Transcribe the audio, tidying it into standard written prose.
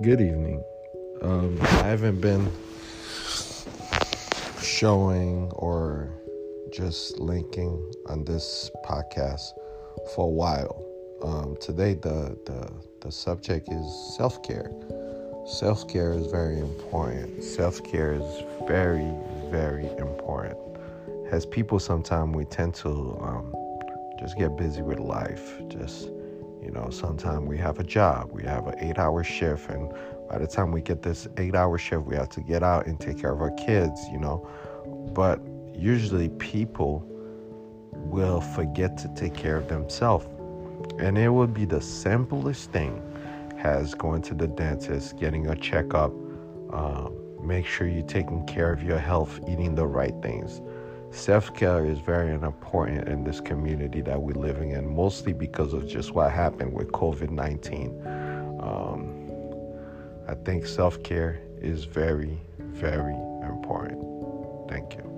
Good evening. I haven't been showing or just linking on this podcast for a while. Today, the subject is self-care. Self-care is very important. Self-care is very, very important. As people, sometimes we tend to just get busy with life. Sometimes we have a job, we have an 8-hour shift, and by the time we get this 8-hour shift, we have to get out and take care of our kids, But usually people will forget to take care of themselves. And it would be the simplest thing as going to the dentist, getting a checkup, make sure you're taking care of your health, eating the right things. Self-care is very important in this community that we're living in, mostly because of just what happened with COVID-19. I think self-care is very, very important. Thank you.